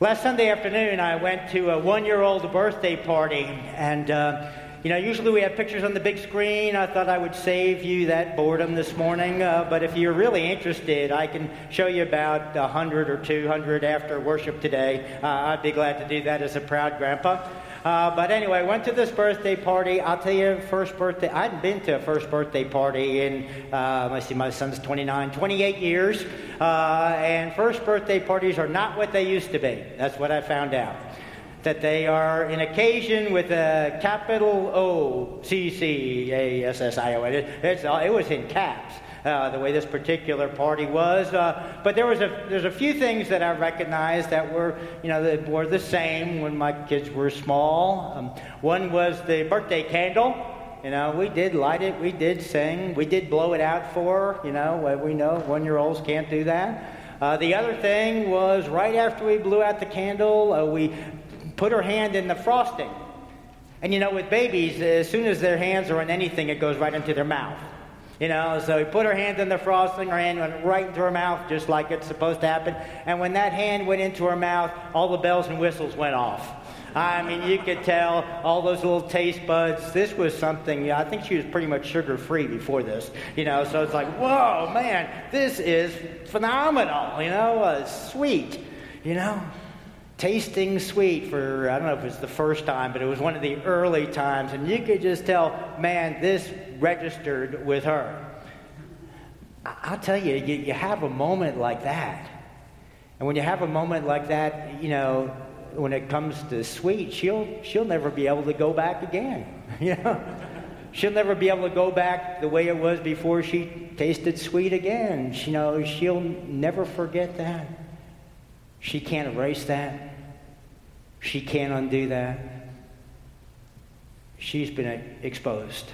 Last Sunday afternoon, I went to a one-year-old birthday party, and usually we have pictures on the big screen. I thought I would save you that boredom this morning, but if you're really interested, I can show you about 100 or 200 after worship today. I'd be glad to do that as a proud grandpa. But anyway, went to this birthday party. I'll tell you, first birthday, I hadn't been to a first birthday party in, my son's 28 years. And first birthday parties are not what they used to be. That's what I found out. That they are an occasion with a capital O-C-C-A-S-S-I-O. It was in caps, the way this particular party was. But there's a few things that I recognized that were, that were the same when my kids were small. One was the birthday candle. We did light it, we did sing, we did blow it out for her. We know one-year-olds can't do that. The other thing was right after we blew out the candle, we put her hand in the frosting. And with babies, as soon as their hands are on anything, it goes right into their mouth. So we put her hand in the frosting, her hand went right into her mouth, just like it's supposed to happen. And when that hand went into her mouth, all the bells and whistles went off. You could tell all those little taste buds. This was something, I think she was pretty much sugar-free before this, so it's like, whoa, man, this is phenomenal, sweet, tasting sweet for, I don't know if it was the first time, but it was one of the early times, and you could just tell, man, this registered with her. I'll tell you, you have a moment like that, and when you have a moment like that, when it comes to sweet, she'll never be able to go back again. She'll never be able to go back the way it was before she tasted sweet again. She'll never forget that. She can't erase that. She can't undo that. She's been exposed.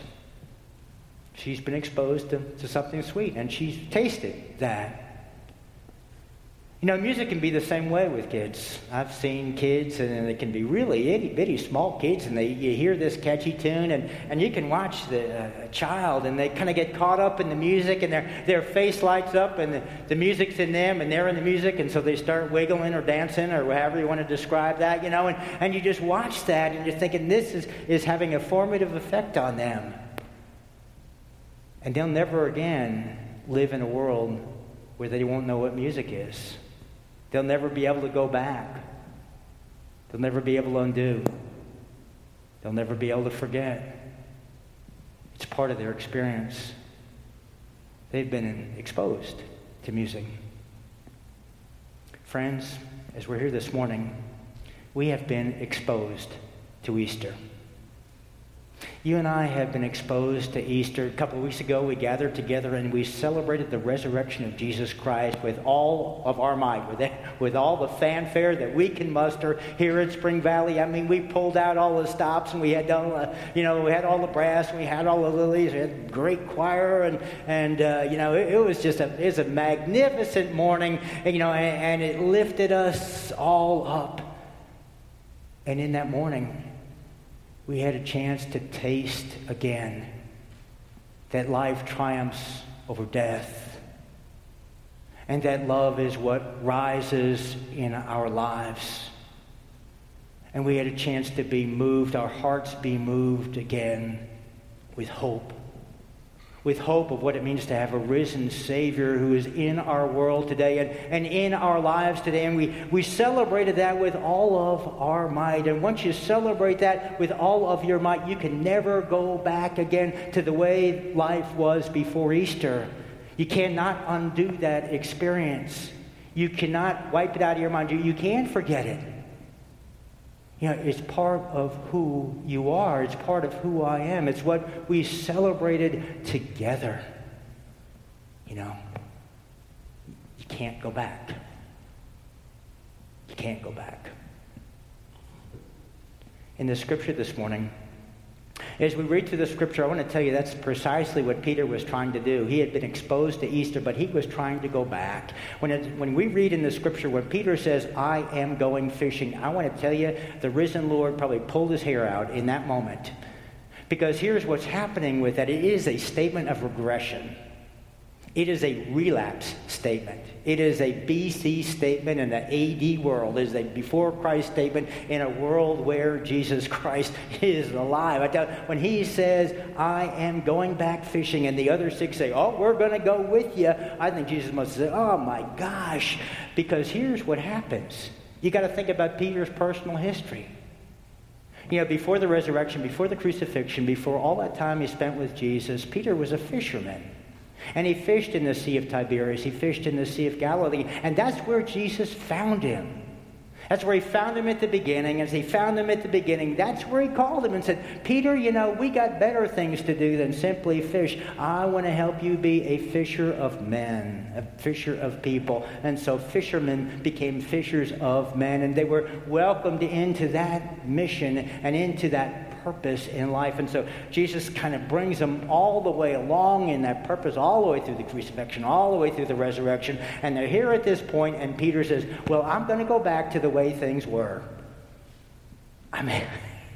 She's been exposed to something sweet, and she's tasted that. Music can be the same way with kids. I've seen kids, and they can be really itty-bitty small kids, and you hear this catchy tune, and you can watch the child, and they kind of get caught up in the music, and their face lights up, and the music's in them, and they're in the music, and so they start wiggling or dancing or however you want to describe that, and you just watch that, and you're thinking this is having a formative effect on them. And they'll never again live in a world where they won't know what music is. They'll never be able to go back. They'll never be able to undo. They'll never be able to forget. It's part of their experience. They've been exposed to music. Friends, as we're here this morning, we have been exposed to Easter. You and I have been exposed to Easter. A couple of weeks ago, we gathered together and we celebrated the resurrection of Jesus Christ with all of our might, with all the fanfare that we can muster here at Spring Valley. We pulled out all the stops, and we had done, we had all the brass, and we had all the lilies, we had a great choir, it was just it's a magnificent morning, and it lifted us all up. And in that morning, we had a chance to taste again that life triumphs over death, and that love is what rises in our lives. And we had a chance to be moved, our hearts be moved again with hope of what it means to have a risen Savior who is in our world today and in our lives today. And we celebrated that with all of our might. And once you celebrate that with all of your might, you can never go back again to the way life was before Easter. You cannot undo that experience. You cannot wipe it out of your mind. You can't forget it. It's part of who you are. It's part of who I am. It's what we celebrated together. You can't go back. You can't go back. In the scripture this morning, as we read through the scripture, I want to tell you that's precisely what Peter was trying to do. He had been exposed to Easter, but he was trying to go back. When we read in the scripture when Peter says, I am going fishing, I want to tell you the risen Lord probably pulled his hair out in that moment. Because here's what's happening with that. It is a statement of regression. It is a relapse statement. It is a BC statement in an AD world. It is a before Christ statement in a world where Jesus Christ is alive. I tell you, when he says, I am going back fishing, and the other six say, oh, we're going to go with you, I think Jesus must say, oh my gosh, because here's what happens. You got to think about Peter's personal history. You know, before the resurrection, before the crucifixion, before all that time he spent with Jesus, Peter was a fisherman. And he fished in the Sea of Tiberias. He fished in the Sea of Galilee. And that's where Jesus found him. That's where he found him at the beginning. As he found him at the beginning, that's where he called him and said, Peter, you know, we got better things to do than simply fish. I want to help you be a fisher of men, a fisher of people. And so fishermen became fishers of men. And they were welcomed into that mission and into that purpose in life. And so Jesus kind of brings them all the way along in that purpose, all the way through the crucifixion, all the way through the resurrection. And they're here at this point, and Peter says, well, I'm going to go back to the way things were. I mean,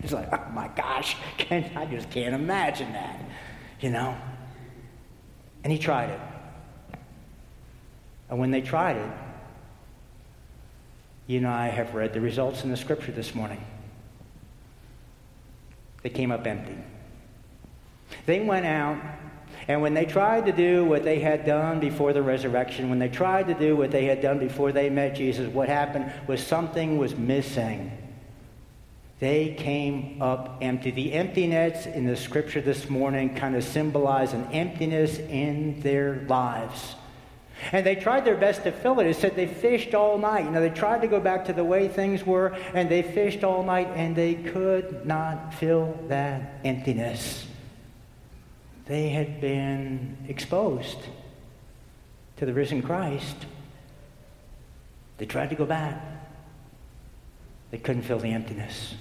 it's like, oh my gosh, I just can't imagine that, you know? And he tried it. And when they tried it, you and I have read the results in the scripture this morning. They came up empty. They went out, and when they tried to do what they had done before the resurrection, when they tried to do what they had done before they met Jesus, what happened was something was missing. They came up empty. The empty nets in the scripture this morning kind of symbolize an emptiness in their lives. And they tried their best to fill it. It said they fished all night. You know, they tried to go back to the way things were, and they fished all night, and they could not fill that emptiness. They had been exposed to the risen Christ. They tried to go back. They couldn't fill the emptiness.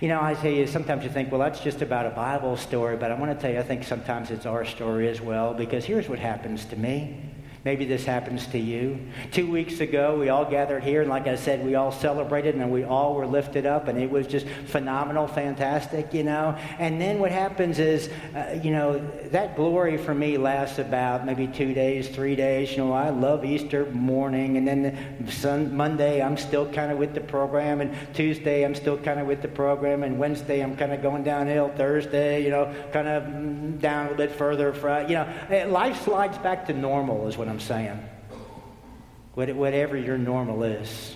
You know, I tell you, sometimes you think, well, that's just about a Bible story, but I want to tell you, I think sometimes it's our story as well, because here's what happens to me. Maybe this happens to you. 2 weeks ago, we all gathered here, and like I said, we all celebrated, and we all were lifted up, and it was just phenomenal, fantastic, you know. And then what happens is, you know, that glory for me lasts about maybe 2 days, 3 days. You know, I love Easter morning, and then Monday, I'm still kind of with the program, and Tuesday, I'm still kind of with the program, and Wednesday, I'm kind of going downhill. Thursday, you know, kind of down a little bit further. Friday, you know, life slides back to normal is what I'm saying. Whatever your normal is.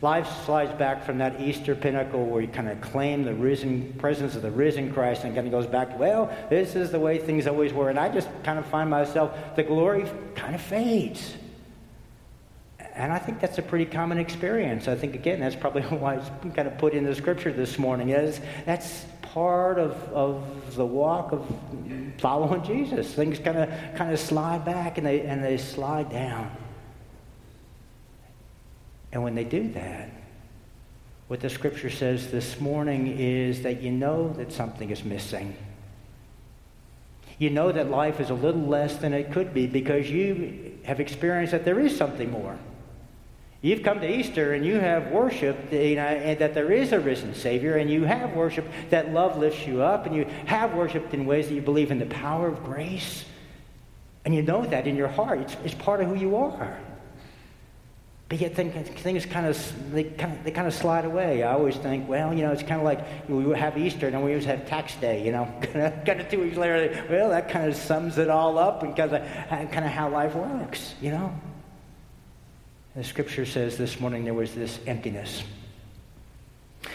Life slides back from that Easter pinnacle where you kind of claim the risen presence of the risen Christ and kind of goes back to, well, this is the way things always were. And I just kind of find myself, the glory kind of fades. And I think that's a pretty common experience. I think, again, that's probably why it's kind of put in the scripture this morning. That's part of the walk of following Jesus. Things kind of slide back and they slide down. And when they do that, what the scripture says this morning is that you know that something is missing. You know that life is a little less than it could be because you have experienced that there is something more. You've come to Easter and you have worshiped, you know, and that there is a risen Savior, and you have worshiped that love lifts you up, and you have worshiped in ways that you believe in the power of grace. And you know that in your heart. It's part of who you are. But yet things kind of slide away. I always think, well, you know, it's kind of like we have Easter and then we always have tax day, you know, kind of 2 weeks later. Well, that kind of sums it all up and kind of how life works, you know. The scripture says this morning there was this emptiness.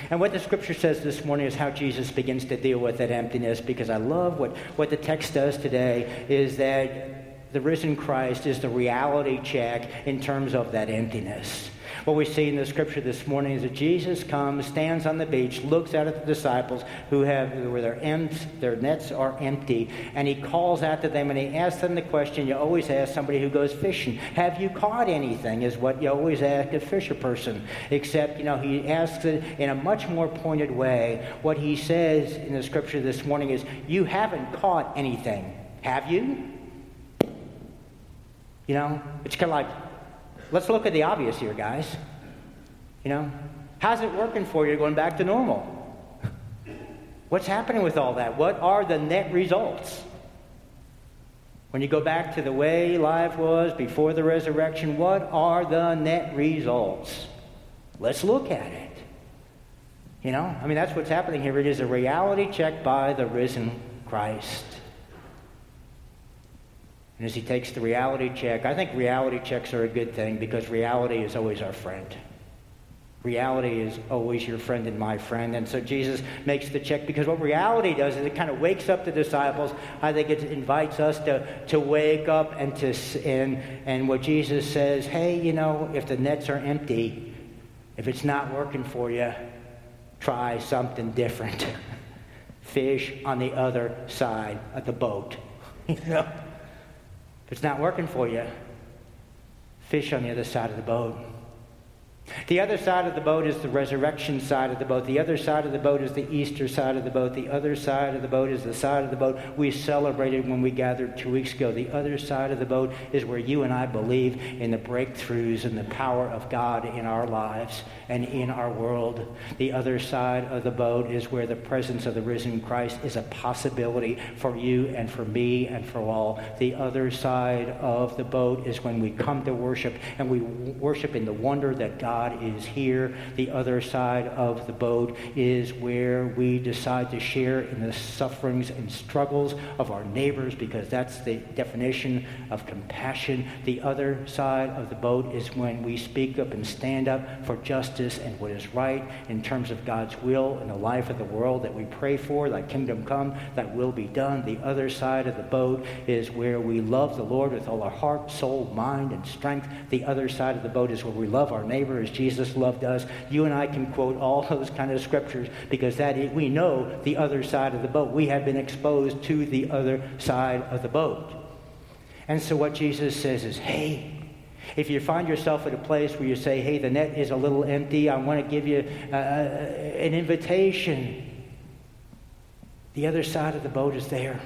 And what the scripture says this morning is how Jesus begins to deal with that emptiness, because I love what the text does today is that the risen Christ is the reality check in terms of that emptiness. What we see in the scripture this morning is that Jesus comes, stands on the beach, looks out at the disciples where their nets are empty, and he calls out to them and he asks them the question you always ask somebody who goes fishing. Have you caught anything is what you always ask a fisher person, except, you know, he asks it in a much more pointed way. What he says in the scripture this morning is, you haven't caught anything, have you? You know, it's kind of like, let's look at the obvious here, guys. You know, how's it working for you going back to normal? What's happening with all that? What are the net results? When you go back to the way life was before the resurrection, what are the net results? Let's look at it. You know, I mean, that's what's happening here. It is a reality check by the risen Christ. And as he takes the reality check, I think reality checks are a good thing because reality is always our friend. Reality is always your friend and my friend. And so Jesus makes the check because what reality does is it kind of wakes up the disciples. I think it invites us to wake up and what Jesus says, hey, you know, if the nets are empty, if it's not working for you, try something different. Fish on the other side of the boat. You know? If it's not working for you, fish on the other side of the boat. The other side of the boat is the resurrection side of the boat. The other side of the boat is the Easter side of the boat. The other side of the boat is the side of the boat we celebrated when we gathered 2 weeks ago. The other side of the boat is where you and I believe in the breakthroughs and the power of God in our lives and in our world. The other side of the boat is where the presence of the risen Christ is a possibility for you and for me and for all. The other side of the boat is when we come to worship and we worship in the wonder that God is here. The other side of the boat is where we decide to share in the sufferings and struggles of our neighbors because that's the definition of compassion. The other side of the boat is when we speak up and stand up for justice and what is right in terms of God's will and the life of the world that we pray for, thy kingdom come, thy will be done. The other side of the boat is where we love the Lord with all our heart, soul, mind, and strength. The other side of the boat is where we love our neighbor as Jesus loved us. You and I can quote all those kind of scriptures because that is, we know the other side of the boat. We have been exposed to the other side of the boat. And so what Jesus says is, hey, if you find yourself at a place where you say, hey, the net is a little empty, I want to give you an invitation. The other side of the boat is there.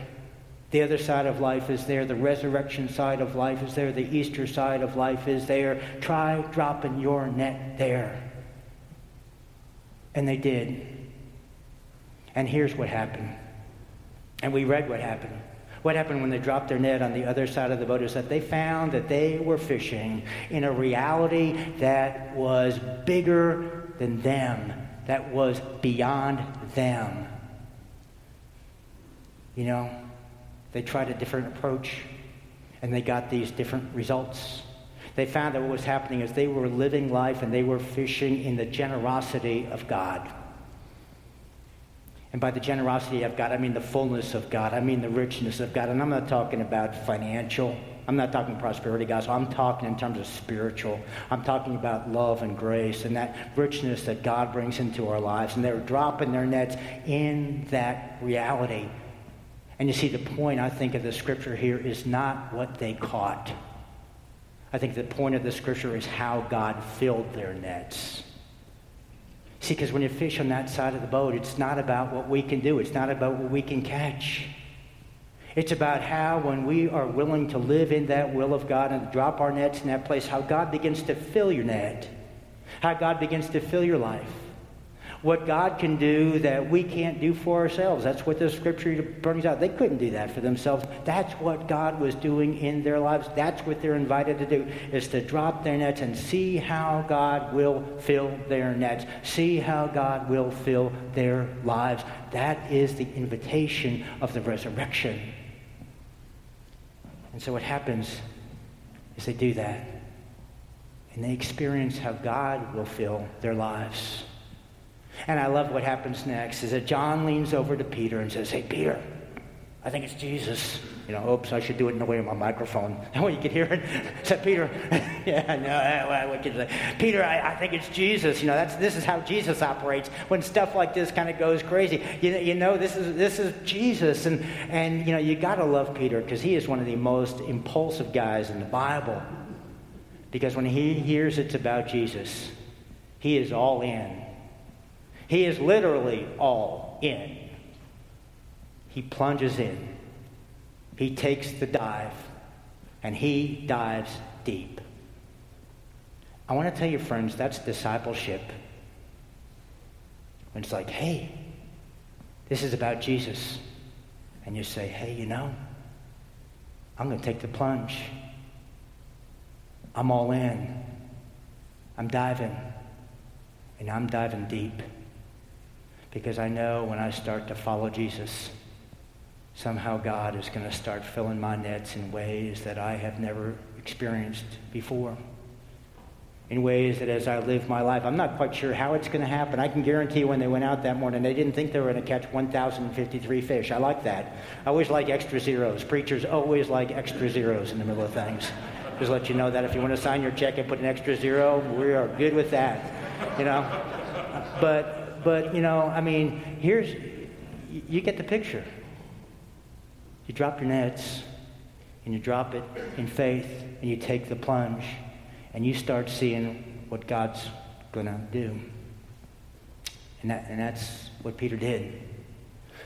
The other side of life is there. The resurrection side of life is there. The Easter side of life is there. Try dropping your net there. And they did. And here's what happened. And we read what happened. What happened when they dropped their net on the other side of the boat is that they found that they were fishing in a reality that was bigger than them, that was beyond them. You know? They tried a different approach, and they got these different results. They found that what was happening is they were living life and they were fishing in the generosity of God. And by the generosity of God, I mean the fullness of God. I mean the richness of God. And I'm not talking about financial. I'm not talking prosperity, guys. I'm talking in terms of spiritual. I'm talking about love and grace and that richness that God brings into our lives. And they were dropping their nets in that reality. And you see, the point, I think, of the scripture here is not what they caught. I think the point of the scripture is how God filled their nets. See, because when you fish on that side of the boat, it's not about what we can do. It's not about what we can catch. It's about how, when we are willing to live in that will of God and drop our nets in that place, how God begins to fill your net, how God begins to fill your life. What God can do that we can't do for ourselves. That's what the scripture brings out. They couldn't do that for themselves. That's what God was doing in their lives. That's what they're invited to do, is to drop their nets and see how God will fill their nets. See how God will fill their lives. That is the invitation of the resurrection. And so what happens is they do that. And they experience how God will fill their lives. And I love what happens next is that John leans over to Peter and says, hey, Peter, I think it's Jesus. You know, oops, I should do it in the way of my microphone. That way you could hear it. Said, Peter, yeah, no, what can you say? Peter, I think it's Jesus. You know, this is how Jesus operates when stuff like this kind of goes crazy. You know, this is Jesus. And you know, you got to love Peter because he is one of the most impulsive guys in the Bible. Because when he hears it's about Jesus, he is all in. He is literally all in. He plunges in. He takes the dive. And he dives deep. I want to tell you, friends, that's discipleship. When it's like, hey, this is about Jesus. And you say, hey, you know, I'm going to take the plunge. I'm all in. I'm diving. And I'm diving deep. Because I know when I start to follow Jesus, somehow God is going to start filling my nets in ways that I have never experienced before. In ways that as I live my life, I'm not quite sure how it's going to happen. I can guarantee when they went out that morning, they didn't think they were going to catch 1,053 fish. I like that. I always like extra zeros. Preachers always like extra zeros in the middle of things. Just let you know that if you want to sign your check and put an extra zero, we are good with that, you know. But you know, I mean, you get the picture. You drop your nets, and you drop it in faith, and you take the plunge, and you start seeing what God's going to do. And that's what Peter did.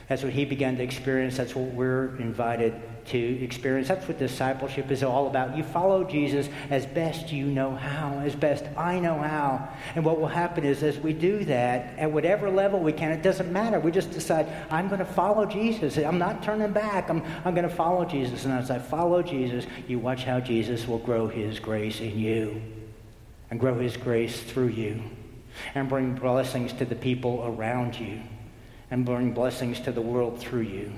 That's what he began to experience. That's what we're invited to experience. That's what discipleship is all about. You follow Jesus as best you know how, as best I know how. And what will happen is as we do that, at whatever level we can, it doesn't matter. We just decide, I'm going to follow Jesus. I'm not turning back. I'm going to follow Jesus. And as I follow Jesus, you watch how Jesus will grow his grace in you and grow his grace through you and bring blessings to the people around you and bring blessings to the world through you.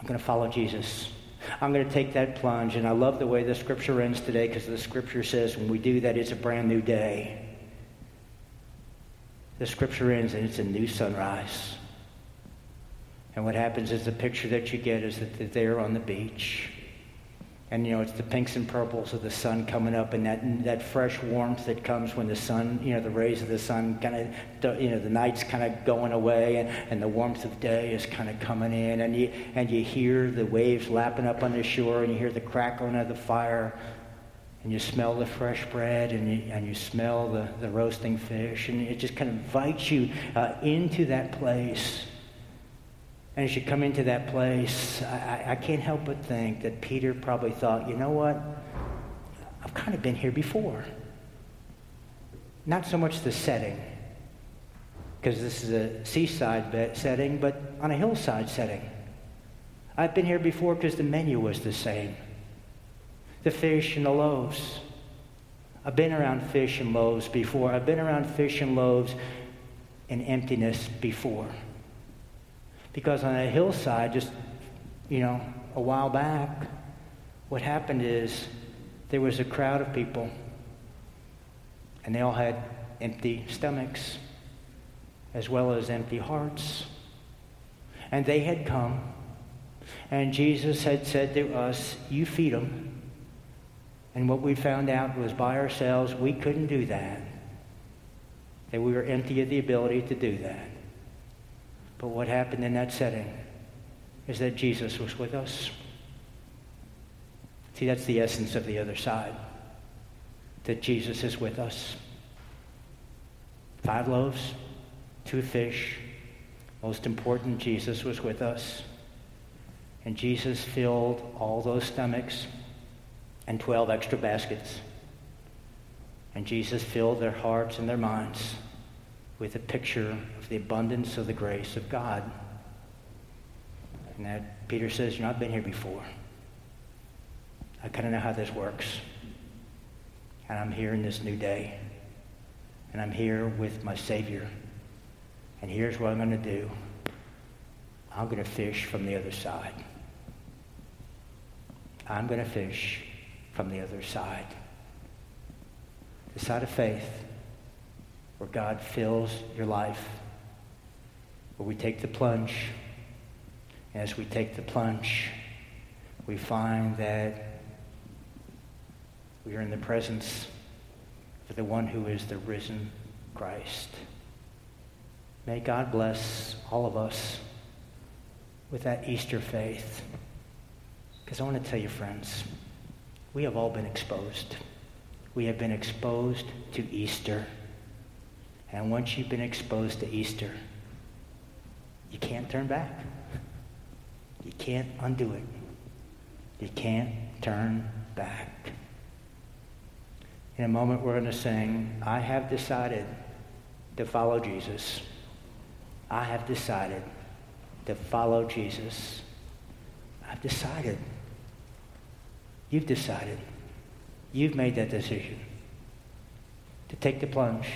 I'm going to follow Jesus. I'm going to take that plunge. And I love the way the scripture ends today, because the scripture says when we do that, it's a brand new day. The scripture ends and it's a new sunrise. And what happens is the picture that you get is that they're on the beach. And, you know, it's the pinks and purples of the sun coming up, and that fresh warmth that comes when the sun, you know, the rays of the sun kind of, you know, the night's kind of going away, and the warmth of day is kind of coming in, and you hear the waves lapping up on the shore, and you hear the crackling of the fire, and you smell the fresh bread, and you smell the roasting fish, and it just kind of invites you into that place. And as you come into that place, I can't help but think that Peter probably thought, you know what? I've kind of been here before. Not so much the setting, because this is a seaside setting, but on a hillside setting. I've been here before because the menu was the same. The fish and the loaves. I've been around fish and loaves before. I've been around fish and loaves and emptiness before. Because on a hillside, just, you know, a while back, what happened is there was a crowd of people, and they all had empty stomachs as well as empty hearts. And they had come, and Jesus had said to us, you feed them. And what we found out was by ourselves, we couldn't do that we were empty of the ability to do that. But what happened in that setting is that Jesus was with us. See, that's the essence of the other side, that Jesus is with us. 5 loaves, 2 fish. Most important, Jesus was with us. And Jesus filled all those stomachs and 12 extra baskets. And Jesus filled their hearts and their minds with a picture of the abundance of the grace of God. And that Peter says, you know, I've been here before. I kind of know how this works. And I'm here in this new day. And I'm here with my Savior. And here's what I'm going to do. I'm going to fish from the other side. I'm going to fish from the other side. The side of faith, where God fills your life, where we take the plunge. And as we take the plunge, we find that we are in the presence of the one who is the risen Christ. May God bless all of us with that Easter faith. Because I want to tell you, friends, we have all been exposed. We have been exposed to Easter. And once you've been exposed to Easter, you can't turn back. You can't undo it. You can't turn back. In a moment, we're going to sing, I have decided to follow Jesus. I have decided to follow Jesus. I've decided You've decided. You've made that decision to take the plunge,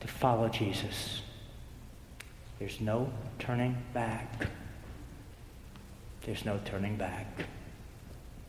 to follow Jesus. There's no turning back. There's no turning back.